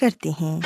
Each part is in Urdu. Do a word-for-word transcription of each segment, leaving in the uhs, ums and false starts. کرتے ہیں۔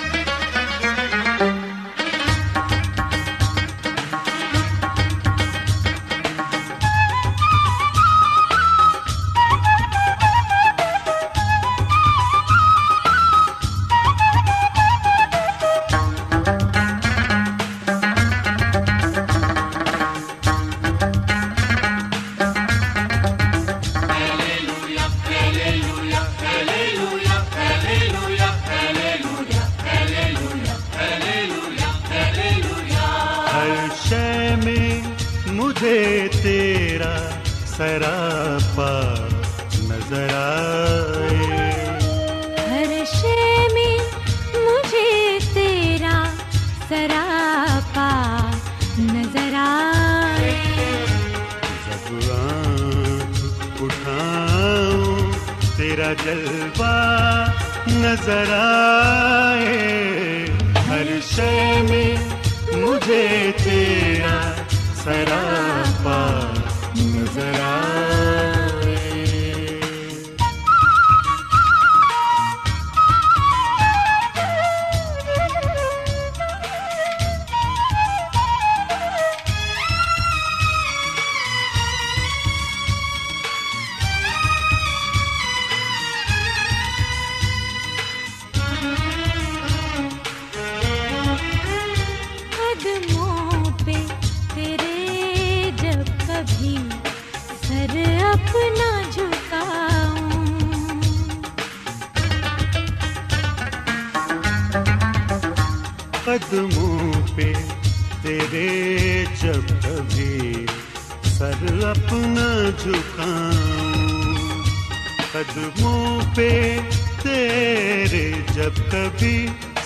قدموں پہ تیرے جب کبھی سر اپنا جھکاؤں، قدموں پہ تیرے جب کبھی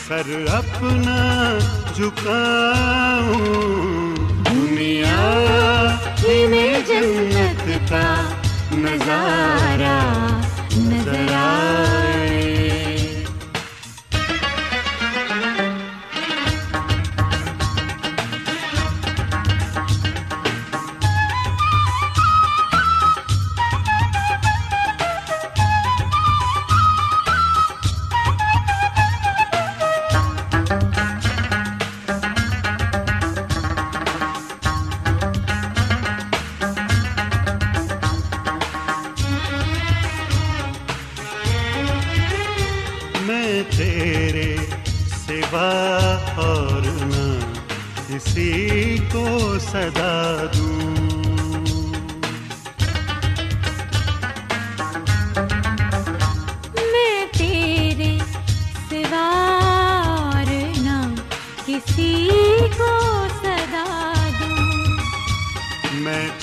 سر اپنا جھکاؤں، دنیا ہی میں جنت کا نظارہ نظر آئے۔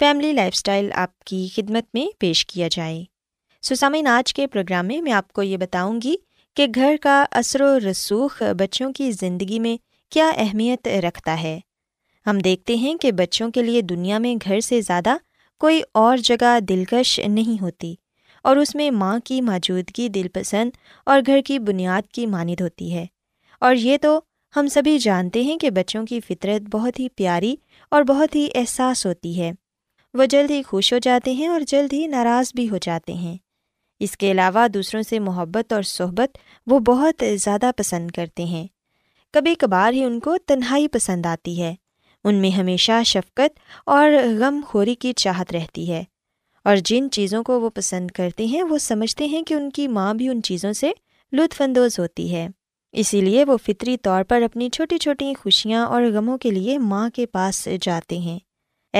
فیملی لائف سٹائل آپ کی خدمت میں پیش کیا جائے۔ سو سامعین، آج کے پروگرام میں میں آپ کو یہ بتاؤں گی کہ گھر کا اثر و رسوخ بچوں کی زندگی میں کیا اہمیت رکھتا ہے۔ ہم دیکھتے ہیں کہ بچوں کے لیے دنیا میں گھر سے زیادہ کوئی اور جگہ دلکش نہیں ہوتی، اور اس میں ماں کی موجودگی دل پسند اور گھر کی بنیاد کی مانند ہوتی ہے۔ اور یہ تو ہم سبھی جانتے ہیں کہ بچوں کی فطرت بہت ہی پیاری اور بہت ہی احساس ہوتی ہے، وہ جلد ہی خوش ہو جاتے ہیں اور جلد ہی ناراض بھی ہو جاتے ہیں۔ اس کے علاوہ دوسروں سے محبت اور صحبت وہ بہت زیادہ پسند کرتے ہیں، کبھی کبھار ہی ان کو تنہائی پسند آتی ہے، ان میں ہمیشہ شفقت اور غم خوری کی چاہت رہتی ہے، اور جن چیزوں کو وہ پسند کرتے ہیں وہ سمجھتے ہیں کہ ان کی ماں بھی ان چیزوں سے لطف اندوز ہوتی ہے، اسی لیے وہ فطری طور پر اپنی چھوٹی چھوٹی خوشیاں اور غموں کے لیے ماں کے پاس جاتے ہیں۔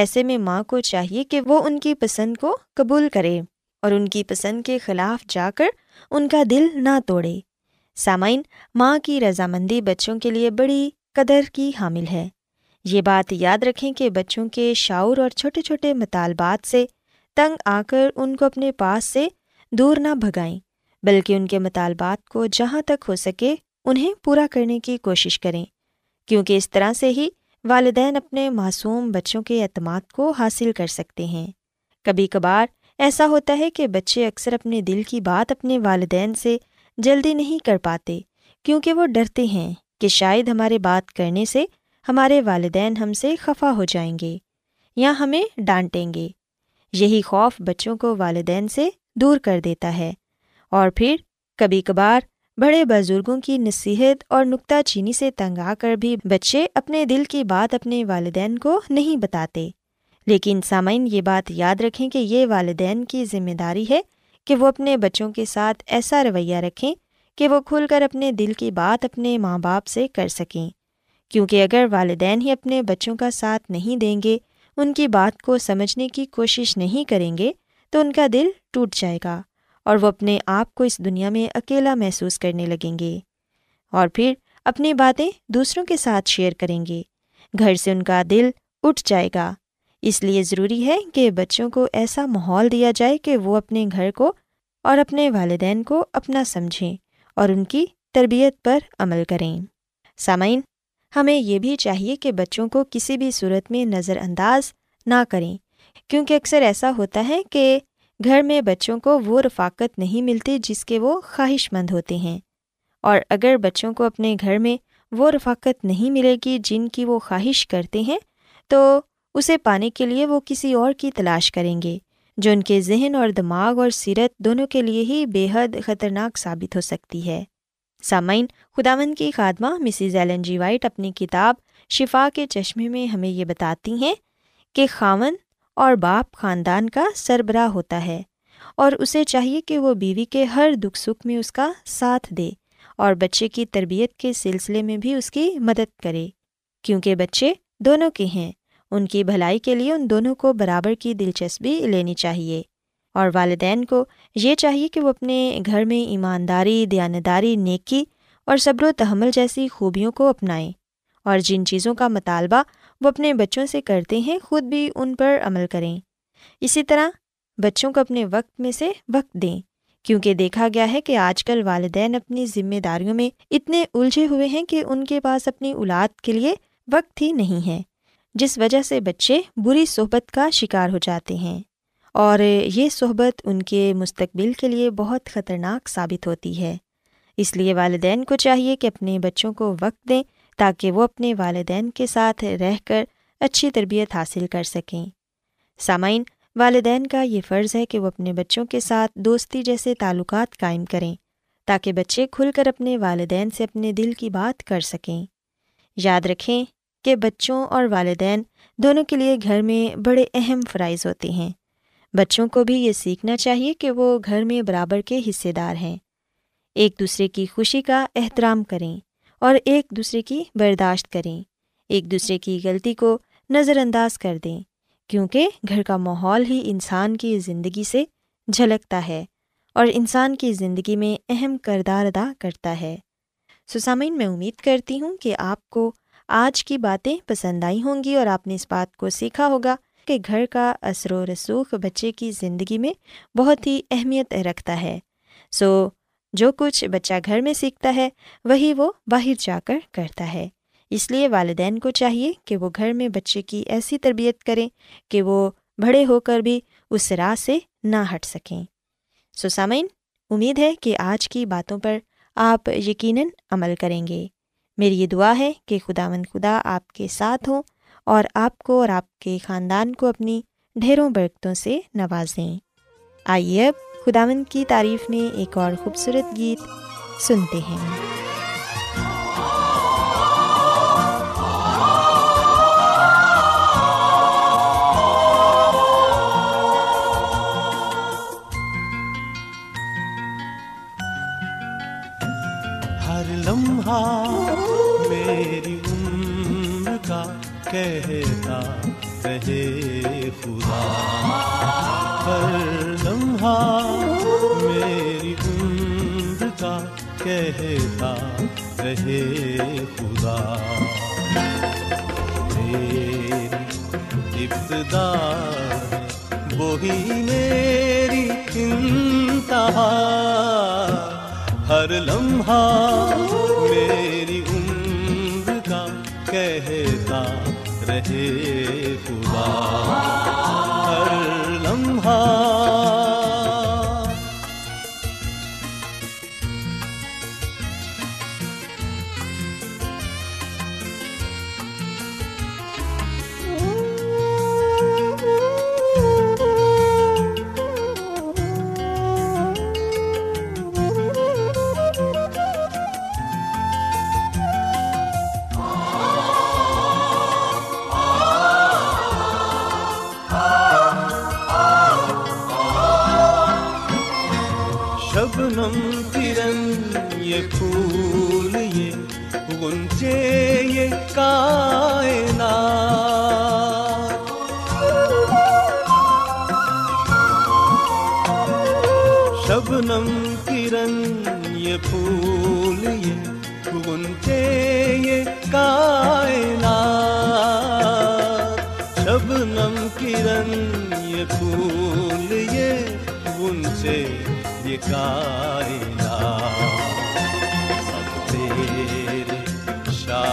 ایسے میں ماں کو چاہیے کہ وہ ان کی پسند کو قبول کرے اور ان کی پسند کے خلاف جا کر ان کا دل نہ توڑے۔ سامعین، ماں کی رضامندی بچوں کے لیے بڑی قدر کی حامل ہے۔ یہ بات یاد رکھیں کہ بچوں کے شعور اور چھوٹے چھوٹے مطالبات سے تنگ آ کر ان کو اپنے پاس سے دور نہ بھگائیں، بلکہ ان کے مطالبات کو جہاں تک ہو سکے انہیں پورا کرنے کی کوشش کریں، کیونکہ اس طرح سے ہی والدین اپنے معصوم بچوں کے اعتماد کو حاصل کر سکتے ہیں۔ کبھی کبھار ایسا ہوتا ہے کہ بچے اکثر اپنے دل کی بات اپنے والدین سے جلدی نہیں کر پاتے، کیونکہ وہ ڈرتے ہیں کہ شاید ہمارے بات کرنے سے ہمارے والدین ہم سے خفا ہو جائیں گے یا ہمیں ڈانٹیں گے۔ یہی خوف بچوں کو والدین سے دور کر دیتا ہے، اور پھر کبھی کبھار بڑے بزرگوں کی نصیحت اور نکتہ چینی سے تنگ آ کر بھی بچے اپنے دل کی بات اپنے والدین کو نہیں بتاتے۔ لیکن سامعین، یہ بات یاد رکھیں کہ یہ والدین کی ذمہ داری ہے کہ وہ اپنے بچوں کے ساتھ ایسا رویہ رکھیں کہ وہ کھل کر اپنے دل کی بات اپنے ماں باپ سے کر سکیں، کیونکہ اگر والدین ہی اپنے بچوں کا ساتھ نہیں دیں گے، ان کی بات کو سمجھنے کی کوشش نہیں کریں گے، تو ان کا دل ٹوٹ جائے گا اور وہ اپنے آپ کو اس دنیا میں اکیلا محسوس کرنے لگیں گے، اور پھر اپنی باتیں دوسروں کے ساتھ شیئر کریں گے، گھر سے ان کا دل اٹھ جائے گا۔ اس لیے ضروری ہے کہ بچوں کو ایسا ماحول دیا جائے کہ وہ اپنے گھر کو اور اپنے والدین کو اپنا سمجھیں اور ان کی تربیت پر عمل کریں۔ سامعین، ہمیں یہ بھی چاہیے کہ بچوں کو کسی بھی صورت میں نظر انداز نہ کریں، کیونکہ اکثر ایسا ہوتا ہے کہ گھر میں بچوں کو وہ رفاقت نہیں ملتی جس کے وہ خواہش مند ہوتے ہیں، اور اگر بچوں کو اپنے گھر میں وہ رفاقت نہیں ملے گی جن کی وہ خواہش کرتے ہیں، تو اسے پانے کے لیے وہ کسی اور کی تلاش کریں گے، جو ان کے ذہن اور دماغ اور سیرت دونوں کے لیے ہی بے حد خطرناک ثابت ہو سکتی ہے۔ سامعین، خداوند کی خادمہ مسز ایلن جی وائٹ اپنی کتاب شفا کے چشمے میں ہمیں یہ بتاتی ہیں کہ خاوند اور باپ خاندان کا سربراہ ہوتا ہے، اور اسے چاہیے کہ وہ بیوی کے ہر دکھ سکھ میں اس کا ساتھ دے اور بچے کی تربیت کے سلسلے میں بھی اس کی مدد کرے، کیونکہ بچے دونوں کے ہیں، ان کی بھلائی کے لیے ان دونوں کو برابر کی دلچسپی لینی چاہیے، اور والدین کو یہ چاہیے کہ وہ اپنے گھر میں ایمانداری، دیانتداری، نیکی اور صبر و تحمل جیسی خوبیوں کو اپنائیں، اور جن چیزوں کا مطالبہ وہ اپنے بچوں سے کرتے ہیں خود بھی ان پر عمل کریں۔ اسی طرح بچوں کو اپنے وقت میں سے وقت دیں، کیونکہ دیکھا گیا ہے کہ آج کل والدین اپنی ذمہ داریوں میں اتنے الجھے ہوئے ہیں کہ ان کے پاس اپنی اولاد کے لیے وقت ہی نہیں ہے، جس وجہ سے بچے بری صحبت کا شکار ہو جاتے ہیں، اور یہ صحبت ان کے مستقبل کے لیے بہت خطرناک ثابت ہوتی ہے۔ اس لیے والدین کو چاہیے کہ اپنے بچوں کو وقت دیں تاکہ وہ اپنے والدین کے ساتھ رہ کر اچھی تربیت حاصل کر سکیں۔ سامعین، والدین کا یہ فرض ہے کہ وہ اپنے بچوں کے ساتھ دوستی جیسے تعلقات قائم کریں تاکہ بچے کھل کر اپنے والدین سے اپنے دل کی بات کر سکیں۔ یاد رکھیں کہ بچوں اور والدین دونوں کے لیے گھر میں بڑے اہم فرائض ہوتے ہیں۔ بچوں کو بھی یہ سیکھنا چاہیے کہ وہ گھر میں برابر کے حصے دار ہیں، ایک دوسرے کی خوشی کا احترام کریں اور ایک دوسرے کی برداشت کریں، ایک دوسرے کی غلطی کو نظر انداز کر دیں، کیونکہ گھر کا ماحول ہی انسان کی زندگی سے جھلکتا ہے اور انسان کی زندگی میں اہم کردار ادا کرتا ہے۔ سو سامعین، میں امید کرتی ہوں کہ آپ کو آج کی باتیں پسند آئی ہوں گی اور آپ نے اس بات کو سیکھا ہوگا کہ گھر کا اثر و رسوخ بچے کی زندگی میں بہت ہی اہمیت رکھتا ہے۔ سو so, جو کچھ بچہ گھر میں سیکھتا ہے وہی وہ باہر جا کر کرتا ہے، اس لیے والدین کو چاہیے کہ وہ گھر میں بچے کی ایسی تربیت کریں کہ وہ بڑے ہو کر بھی اس راہ سے نہ ہٹ سکیں۔ سو so, سامعین، امید ہے کہ آج کی باتوں پر آپ یقیناً عمل کریں گے۔ میری یہ دعا ہے کہ خداوند خدا آپ کے ساتھ ہوں اور آپ کو اور آپ کے خاندان کو اپنی ڈھیروں برکتوں سے نوازیں۔ آئیے اب خداوند کی تعریف میں ایک اور خوبصورت گیت سنتے ہیں۔ میری عمر کا کہتا رہے خدا، ہر لمحہ میری عمر کا کہتا رہے خدا، میری ابتدا وہی میری انتہا، ہر لمحہ میری عمر کا کہتا رہے خدا، ہر لمحہ۔ شبنم کرن یہ پھول یہ غنچے یہ کائنات، شبنم کرن یہ پھول یہ غنچے یہ کائنات، شبنم کرن یہ پھول یہ غنچے یہ کائنات، سب تیرے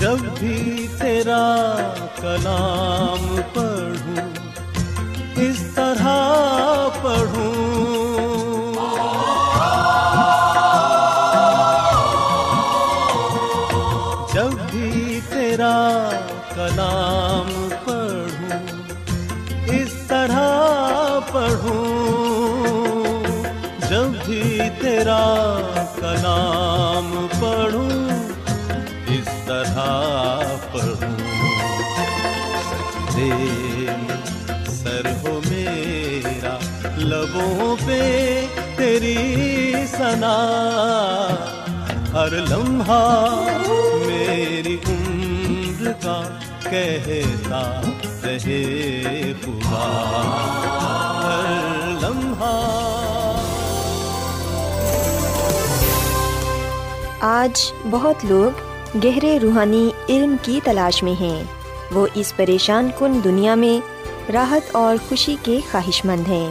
جب بھی تیرا کلام پڑھوں اس طرح پڑھوں، جب بھی تیرا کلام پڑھوں اس طرح پڑھوں، جب بھی تیرا کلام پڑھوں پڑھوں، سجدے میں سر ہو میرا، لبوں پہ تیری ثنا، ہر لمحہ میری عمر کا کہتا رہے خدا، ہر لمحہ۔ آج بہت لوگ گہرے روحانی علم کی تلاش میں ہیں، وہ اس پریشان کن دنیا میں راحت اور خوشی کے خواہش مند ہیں،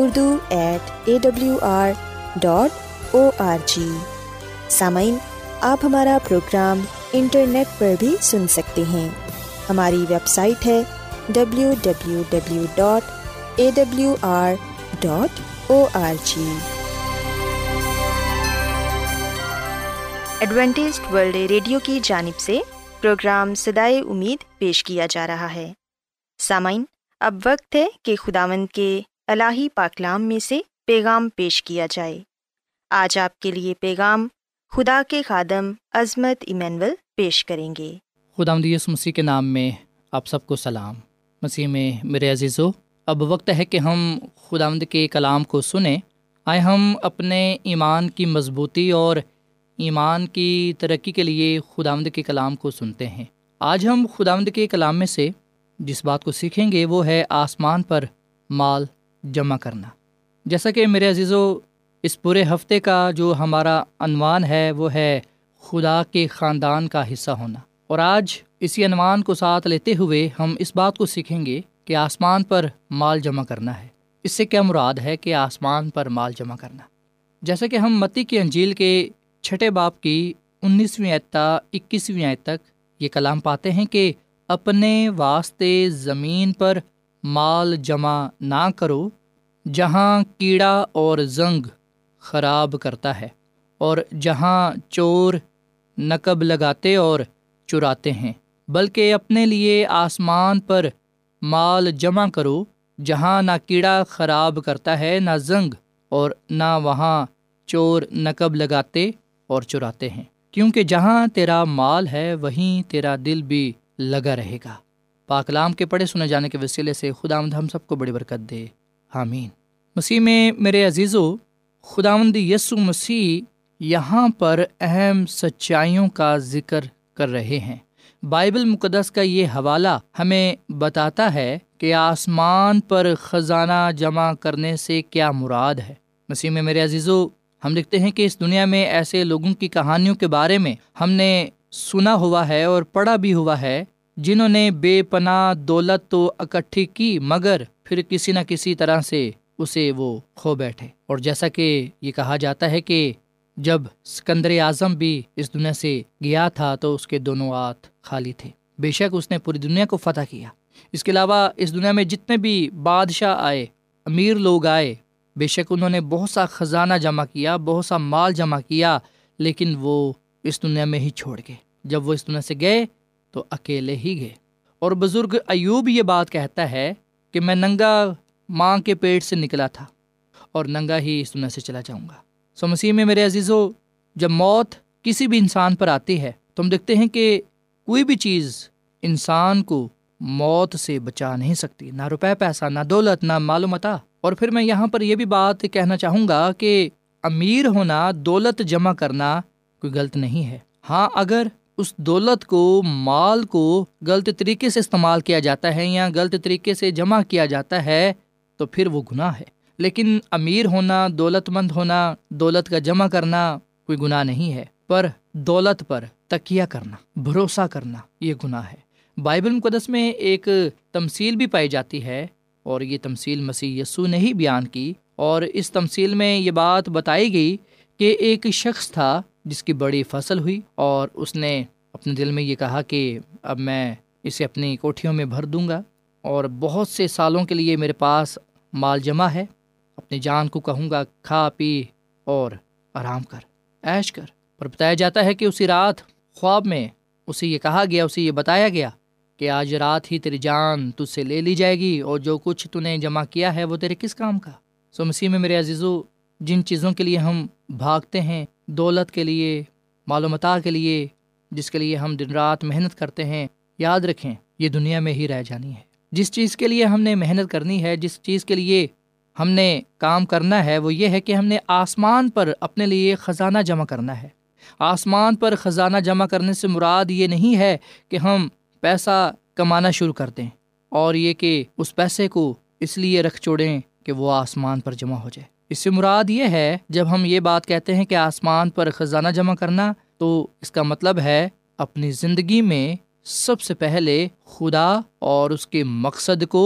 Urdu at A W R dot O R G. سامعین، آپ ہمارا پروگرام انٹرنیٹ پر بھی سن سکتے ہیں۔ ہماری ویب سائٹ ہے W W W dot A W R dot O R G. Adventist world radio کی جانب سے پروگرام صدائے امید پیش کیا جا رہا ہے۔ سامعین، اب وقت ہے کہ خداوند کے الہی پاکلام میں سے پیغام پیش کیا جائے۔ آج آپ کے لیے پیغام خدا کے خادم عظمت ایمینول پیش کریں گے۔ خداوند یسوع مسیح کے نام میں آپ سب کو سلام۔ مسیح میں میرے عزیزو، اب وقت ہے کہ ہم خداوند کے کلام کو سنیں۔ آئے ہم اپنے ایمان کی مضبوطی اور ایمان کی ترقی کے لیے خداوند کے کلام کو سنتے ہیں۔ آج ہم خداوند کے کلام میں سے جس بات کو سیکھیں گے وہ ہے آسمان پر مال جمع کرنا۔ جیسا کہ میرے عزیزو، اس پورے ہفتے کا جو ہمارا عنوان ہے وہ ہے خدا کے خاندان کا حصہ ہونا، اور آج اسی عنوان کو ساتھ لیتے ہوئے ہم اس بات کو سیکھیں گے کہ آسمان پر مال جمع کرنا ہے۔ اس سے کیا مراد ہے کہ آسمان پر مال جمع کرنا؟ جیسا کہ ہم متی کی انجیل کے چھٹے باب کی انیسویں آیت تا اکیسویں آیت تک یہ کلام پاتے ہیں کہ اپنے واسطے زمین پر مال جمع نہ کرو جہاں کیڑا اور زنگ خراب کرتا ہے اور جہاں چور نقب لگاتے اور چراتے ہیں، بلکہ اپنے لیے آسمان پر مال جمع کرو جہاں نہ کیڑا خراب کرتا ہے، نہ زنگ، اور نہ وہاں چور نقب لگاتے اور چراتے ہیں، کیونکہ جہاں تیرا مال ہے وہیں تیرا دل بھی لگا رہے گا۔ پاک کلام کے پڑھے سنے جانے کے وسیلے سے خداوند ہم سب کو بڑی برکت دے، آمین۔ مسیح میں میرے عزیزو، خداوند یسوع مسیح یہاں پر اہم سچائیوں کا ذکر کر رہے ہیں۔ بائبل مقدس کا یہ حوالہ ہمیں بتاتا ہے کہ آسمان پر خزانہ جمع کرنے سے کیا مراد ہے۔ مسیح میں میرے عزیزو، ہم دیکھتے ہیں کہ اس دنیا میں ایسے لوگوں کی کہانیوں کے بارے میں ہم نے سنا ہوا ہے اور پڑھا بھی ہوا ہے جنہوں نے بے پناہ دولت تو اکٹھی کی مگر پھر کسی نہ کسی طرح سے اسے وہ کھو بیٹھے، اور جیسا کہ یہ کہا جاتا ہے کہ جب سکندر اعظم بھی اس دنیا سے گیا تھا تو اس کے دونوں ہاتھ خالی تھے۔ بے شک اس نے پوری دنیا کو فتح کیا۔ اس کے علاوہ اس دنیا میں جتنے بھی بادشاہ آئے، امیر لوگ آئے، بے شک انہوں نے بہت سا خزانہ جمع کیا، بہت سا مال جمع کیا، لیکن وہ اس دنیا میں ہی چھوڑ گئے۔ جب وہ اس دنیا سے گئے تو اکیلے ہی گئے، اور بزرگ ایوب یہ بات کہتا ہے کہ میں ننگا ماں کے پیٹ سے نکلا تھا اور ننگا ہی اس دنیا سے چلا جاؤں گا۔ سو مسیح میں میرے عزیزو، جب موت کسی بھی انسان پر آتی ہے تو ہم دیکھتے ہیں کہ کوئی بھی چیز انسان کو موت سے بچا نہیں سکتی، نہ روپے پیسہ، نہ دولت، نہ مال و متاع۔ اور پھر میں یہاں پر یہ بھی بات کہنا چاہوں گا کہ امیر ہونا، دولت جمع کرنا کوئی غلط نہیں ہے۔ ہاں، اگر اس دولت کو، مال کو غلط طریقے سے استعمال کیا جاتا ہے یا غلط طریقے سے جمع کیا جاتا ہے تو پھر وہ گناہ ہے، لیکن امیر ہونا، دولت مند ہونا، دولت کا جمع کرنا کوئی گناہ نہیں ہے، پر دولت پر تکیہ کرنا، بھروسہ کرنا، یہ گناہ ہے۔ بائبل مقدس میں ایک تمثیل بھی پائی جاتی ہے، اور یہ تمثیل مسیح یسوع نے ہی بیان کی، اور اس تمثیل میں یہ بات بتائی گئی کہ ایک شخص تھا جس کی بڑی فصل ہوئی، اور اس نے اپنے دل میں یہ کہا کہ اب میں اسے اپنی کوٹھیوں میں بھر دوں گا اور بہت سے سالوں کے لیے میرے پاس مال جمع ہے، اپنی جان کو کہوں گا کھا پی اور آرام کر، عیش کر۔ پر بتایا جاتا ہے کہ اسی رات خواب میں اسے یہ کہا گیا، اسے یہ بتایا گیا کہ آج رات ہی تیری جان تجھ سے لے لی جائے گی اور جو کچھ تو نے جمع کیا ہے وہ تیرے کس کام کا۔ سو مسیح میں میرے عزیزو، جن چیزوں کے لیے ہم بھاگتے ہیں، دولت کے لیے، مال و متاع کے لیے، جس کے لیے ہم دن رات محنت کرتے ہیں، یاد رکھیں یہ دنیا میں ہی رہ جانی ہے۔ جس چیز کے لیے ہم نے محنت کرنی ہے، جس چیز کے لیے ہم نے کام کرنا ہے، وہ یہ ہے کہ ہم نے آسمان پر اپنے لیے خزانہ جمع کرنا ہے۔ آسمان پر خزانہ جمع کرنے سے مراد یہ نہیں ہے کہ ہم پیسہ کمانا شروع کر دیں اور یہ کہ اس پیسے کو اس لیے رکھ چھوڑیں کہ وہ آسمان پر جمع ہو جائے۔ اس سے مراد یہ ہے جب ہم یہ بات کہتے ہیں کہ آسمان پر خزانہ جمع کرنا، تو اس کا مطلب ہے اپنی زندگی میں سب سے پہلے خدا اور اس کے مقصد کو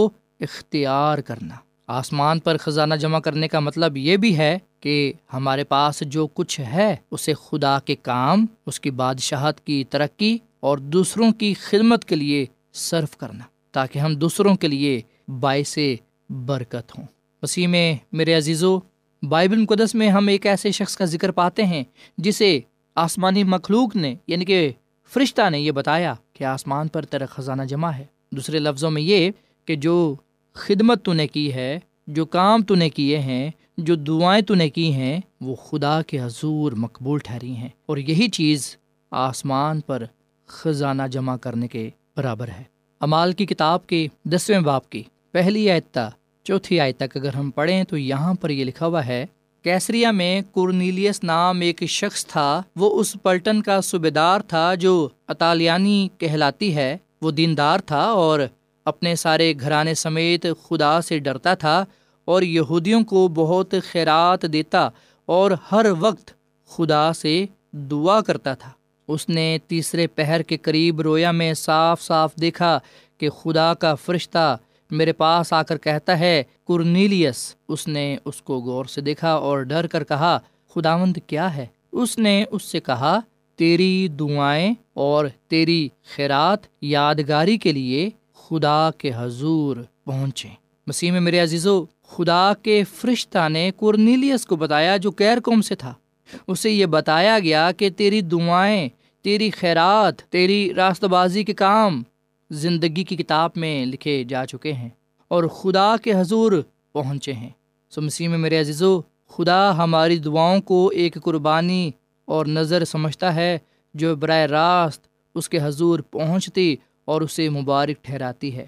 اختیار کرنا۔ آسمان پر خزانہ جمع کرنے کا مطلب یہ بھی ہے کہ ہمارے پاس جو کچھ ہے اسے خدا کے کام، اس کی بادشاہت کی ترقی اور دوسروں کی خدمت کے لیے صرف کرنا، تاکہ ہم دوسروں کے لیے باعث برکت ہوں۔ مسیح میں میرے عزیزو، بائبل مقدس میں ہم ایک ایسے شخص کا ذکر پاتے ہیں جسے آسمانی مخلوق نے، یعنی کہ فرشتہ نے یہ بتایا کہ آسمان پر تیرا خزانہ جمع ہے۔ دوسرے لفظوں میں یہ کہ جو خدمت تو نے کی ہے، جو کام تو نے کیے ہیں، جو دعائیں تو نے کی ہیں، وہ خدا کے حضور مقبول ٹھہری ہیں، اور یہی چیز آسمان پر خزانہ جمع کرنے کے برابر ہے۔ اعمال کی کتاب کے دسویں باب کی پہلی آیت تا چوتھی آیت تک اگر ہم پڑھیں تو یہاں پر یہ لکھا ہوا ہے، کیسریا میں کورنیلیس نام ایک شخص تھا، وہ اس پلٹن کا صوبیدار تھا جو اطالیانی کہلاتی ہے۔ وہ دیندار تھا اور اپنے سارے گھرانے سمیت خدا سے ڈرتا تھا اور یہودیوں کو بہت خیرات دیتا اور ہر وقت خدا سے دعا کرتا تھا۔ اس نے تیسرے پہر کے قریب رویا میں صاف صاف دیکھا کہ خدا کا فرشتہ میرے پاس آ کر کہتا ہے، کورنیلیس۔ اس نے اس کو غور سے دیکھا اور ڈر کر کہا، خداوند کیا ہے؟ اس نے اس سے کہا، تیری دعائیں اور تیری خیرات یادگاری کے لیے خدا کے حضور پہنچیں۔ مسیح میں میرے عزیزو، خدا کے فرشتہ نے کورنیلیس کو بتایا جو غیر قوم سے تھا، اسے یہ بتایا گیا کہ تیری دعائیں، تیری خیرات، تیری راست بازی کے کام زندگی کی کتاب میں لکھے جا چکے ہیں اور خدا کے حضور پہنچے ہیں۔ سو مسیح میں میرے عزیزو، خدا ہماری دعاؤں کو ایک قربانی اور نظر سمجھتا ہے جو براہ راست اس کے حضور پہنچتی اور اسے مبارک ٹھہراتی ہے۔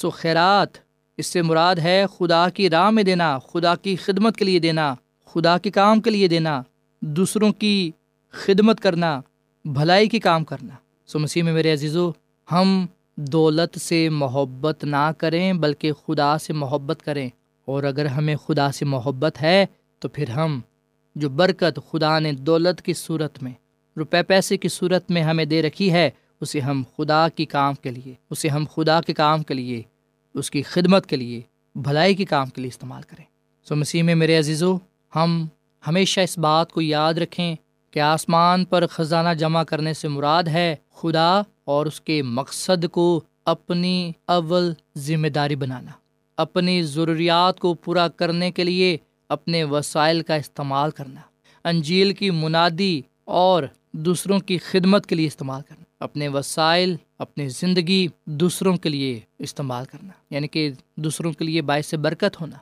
سو خیرات، اس سے مراد ہے خدا کی راہ میں دینا، خدا کی خدمت کے لیے دینا، خدا کے کام کے لیے دینا، دوسروں کی خدمت کرنا، بھلائی کی کام کرنا۔ سو مسیح میں میرے عزیزو، ہم دولت سے محبت نہ کریں بلکہ خدا سے محبت کریں، اور اگر ہمیں خدا سے محبت ہے تو پھر ہم جو برکت خدا نے دولت کی صورت میں، روپے پیسے کی صورت میں ہمیں دے رکھی ہے، اسے ہم خدا کی کام کے لیے اسے ہم خدا کے کام کے لیے اس کی خدمت کے لیے، بھلائی کے کام کے لیے استعمال کریں۔ سو مسیح میں میرے عزیزو، ہم ہمیشہ اس بات کو یاد رکھیں کہ آسمان پر خزانہ جمع کرنے سے مراد ہے خدا اور اس کے مقصد کو اپنی اول ذمہ داری بنانا، اپنی ضروریات کو پورا کرنے کے لیے اپنے وسائل کا استعمال کرنا، انجیل کی منادی اور دوسروں کی خدمت کے لیے استعمال کرنا، اپنے وسائل، اپنی زندگی دوسروں کے لیے استعمال کرنا، یعنی کہ دوسروں کے لیے باعث برکت ہونا۔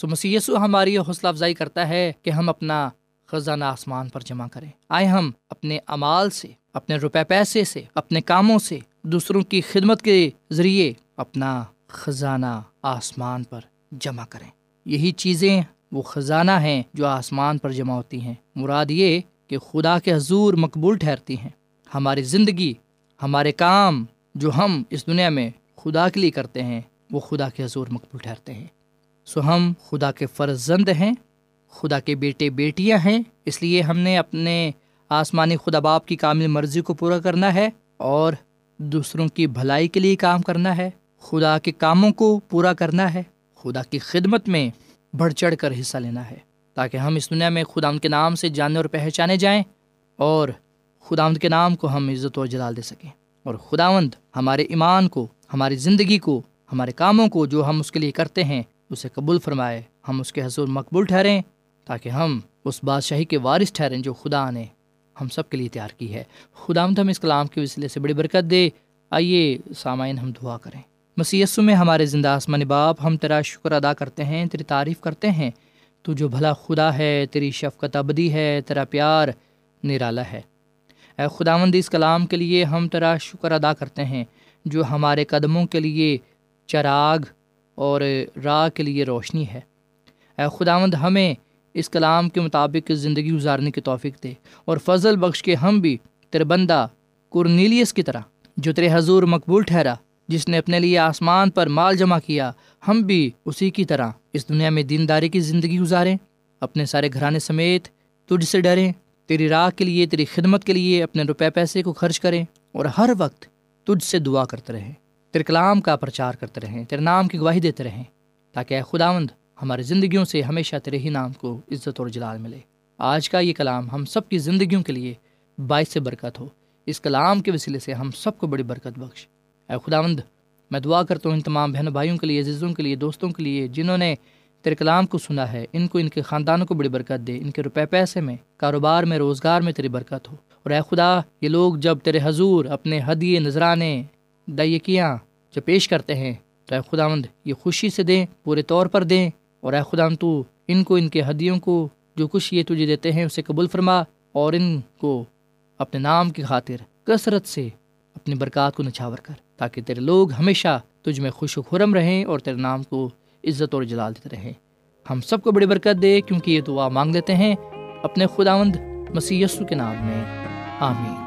سو مسیح یسوع ہماری حوصلہ افزائی کرتا ہے کہ ہم اپنا خزانہ آسمان پر جمع کریں۔ آئے ہم اپنے اعمال سے، اپنے روپے پیسے سے، اپنے کاموں سے، دوسروں کی خدمت کے ذریعے اپنا خزانہ آسمان پر جمع کریں۔ یہی چیزیں وہ خزانہ ہیں جو آسمان پر جمع ہوتی ہیں۔ مراد یہ کہ خدا کے حضور مقبول ٹھہرتی ہیں۔ ہماری زندگی، ہمارے کام جو ہم اس دنیا میں خدا کے لیے کرتے ہیں، وہ خدا کے حضور مقبول ٹھہرتے ہیں۔ سو ہم خدا کے فرزند ہیں، خدا کے بیٹے بیٹیاں ہیں، اس لیے ہم نے اپنے آسمانی خدا باپ کی کامل مرضی کو پورا کرنا ہے اور دوسروں کی بھلائی کے لیے کام کرنا ہے، خدا کے کاموں کو پورا کرنا ہے، خدا کی خدمت میں بڑھ چڑھ کر حصہ لینا ہے، تاکہ ہم اس دنیا میں خداوند کے نام سے جانے اور پہچانے جائیں اور خداوند کے نام کو ہم عزت اور جلال دے سکیں، اور خداوند ہمارے ایمان کو، ہماری زندگی کو، ہمارے کاموں کو جو ہم اس کے لیے کرتے ہیں اسے قبول فرمائے، ہم اس کے حضور مقبول ٹھہریں، تاکہ ہم اس بادشاہی کے وارث ٹھہریں جو خدا نے ہم سب کے لیے تیار کی ہے۔ خداوند ہم اس کلام کے وسیلے سے بڑی برکت دے۔ آئیے سامعین ہم دعا کریں۔ مسیح یسوع میں ہمارے زندہ آسمانی باپ، ہم تیرا شکر ادا کرتے ہیں، تیری تعریف کرتے ہیں۔ تو جو بھلا خدا ہے، تیری شفقت ابدی ہے، تیرا پیار نرالا ہے۔ اے خداوند، اس کلام کے لیے ہم تیرا شکر ادا کرتے ہیں جو ہمارے قدموں کے لیے چراغ اور راہ کے لیے روشنی ہے۔ اے خداوند، ہمیں اس کلام کے مطابق زندگی گزارنے کی توفیق دے، اور فضل بخش کے ہم بھی تیرے بندہ کورنیلیس کی طرح جو تیرے حضور مقبول ٹھہرا، جس نے اپنے لیے آسمان پر مال جمع کیا، ہم بھی اسی کی طرح اس دنیا میں دینداری کی زندگی گزاریں، اپنے سارے گھرانے سمیت تجھ سے ڈریں، تیری راہ کے لیے، تیری خدمت کے لیے اپنے روپے پیسے کو خرچ کریں، اور ہر وقت تجھ سے دعا کرتے رہیں، تیرے کلام کا پرچار کرتے رہیں، تیرے نام کی گواہی دیتے رہیں، تاکہ اے خداوند ہماری زندگیوں سے ہمیشہ تیرے ہی نام کو عزت اور جلال ملے۔ آج کا یہ کلام ہم سب کی زندگیوں کے لیے باعث برکت ہو، اس کلام کے وسیلے سے ہم سب کو بڑی برکت بخش۔ اے خداوند میں دعا کرتا ہوں ان تمام بہن بھائیوں کے لیے، عزیزوں کے لیے، دوستوں کے لیے جنہوں نے تیرے کلام کو سنا ہے، ان کو، ان کے خاندانوں کو بڑی برکت دے، ان کے روپے پیسے میں، کاروبار میں، روزگار میں تیری برکت ہو۔ اور اے خدا یہ لوگ جب تیرے حضور اپنے ہدیے، نذرانے، دعیقیاں جو پیش کرتے ہیں تو اے خداوند یہ خوشی سے دیں، پورے طور پر دیں، اور اے خداوند تو ان کو، ان کے ہدیوں کو جو کچھ یہ تجھے دیتے ہیں اسے قبول فرما، اور ان کو اپنے نام کی خاطر کثرت سے اپنی برکات کو نچھاور کر، تاکہ تیرے لوگ ہمیشہ تجھ میں خوش و خرم رہیں اور تیرے نام کو عزت اور جلال دیتے رہیں۔ ہم سب کو بڑی برکت دے، کیونکہ یہ دعا مانگ لیتے ہیں اپنے خداوند مسیح یسوع کے نام میں، آمین۔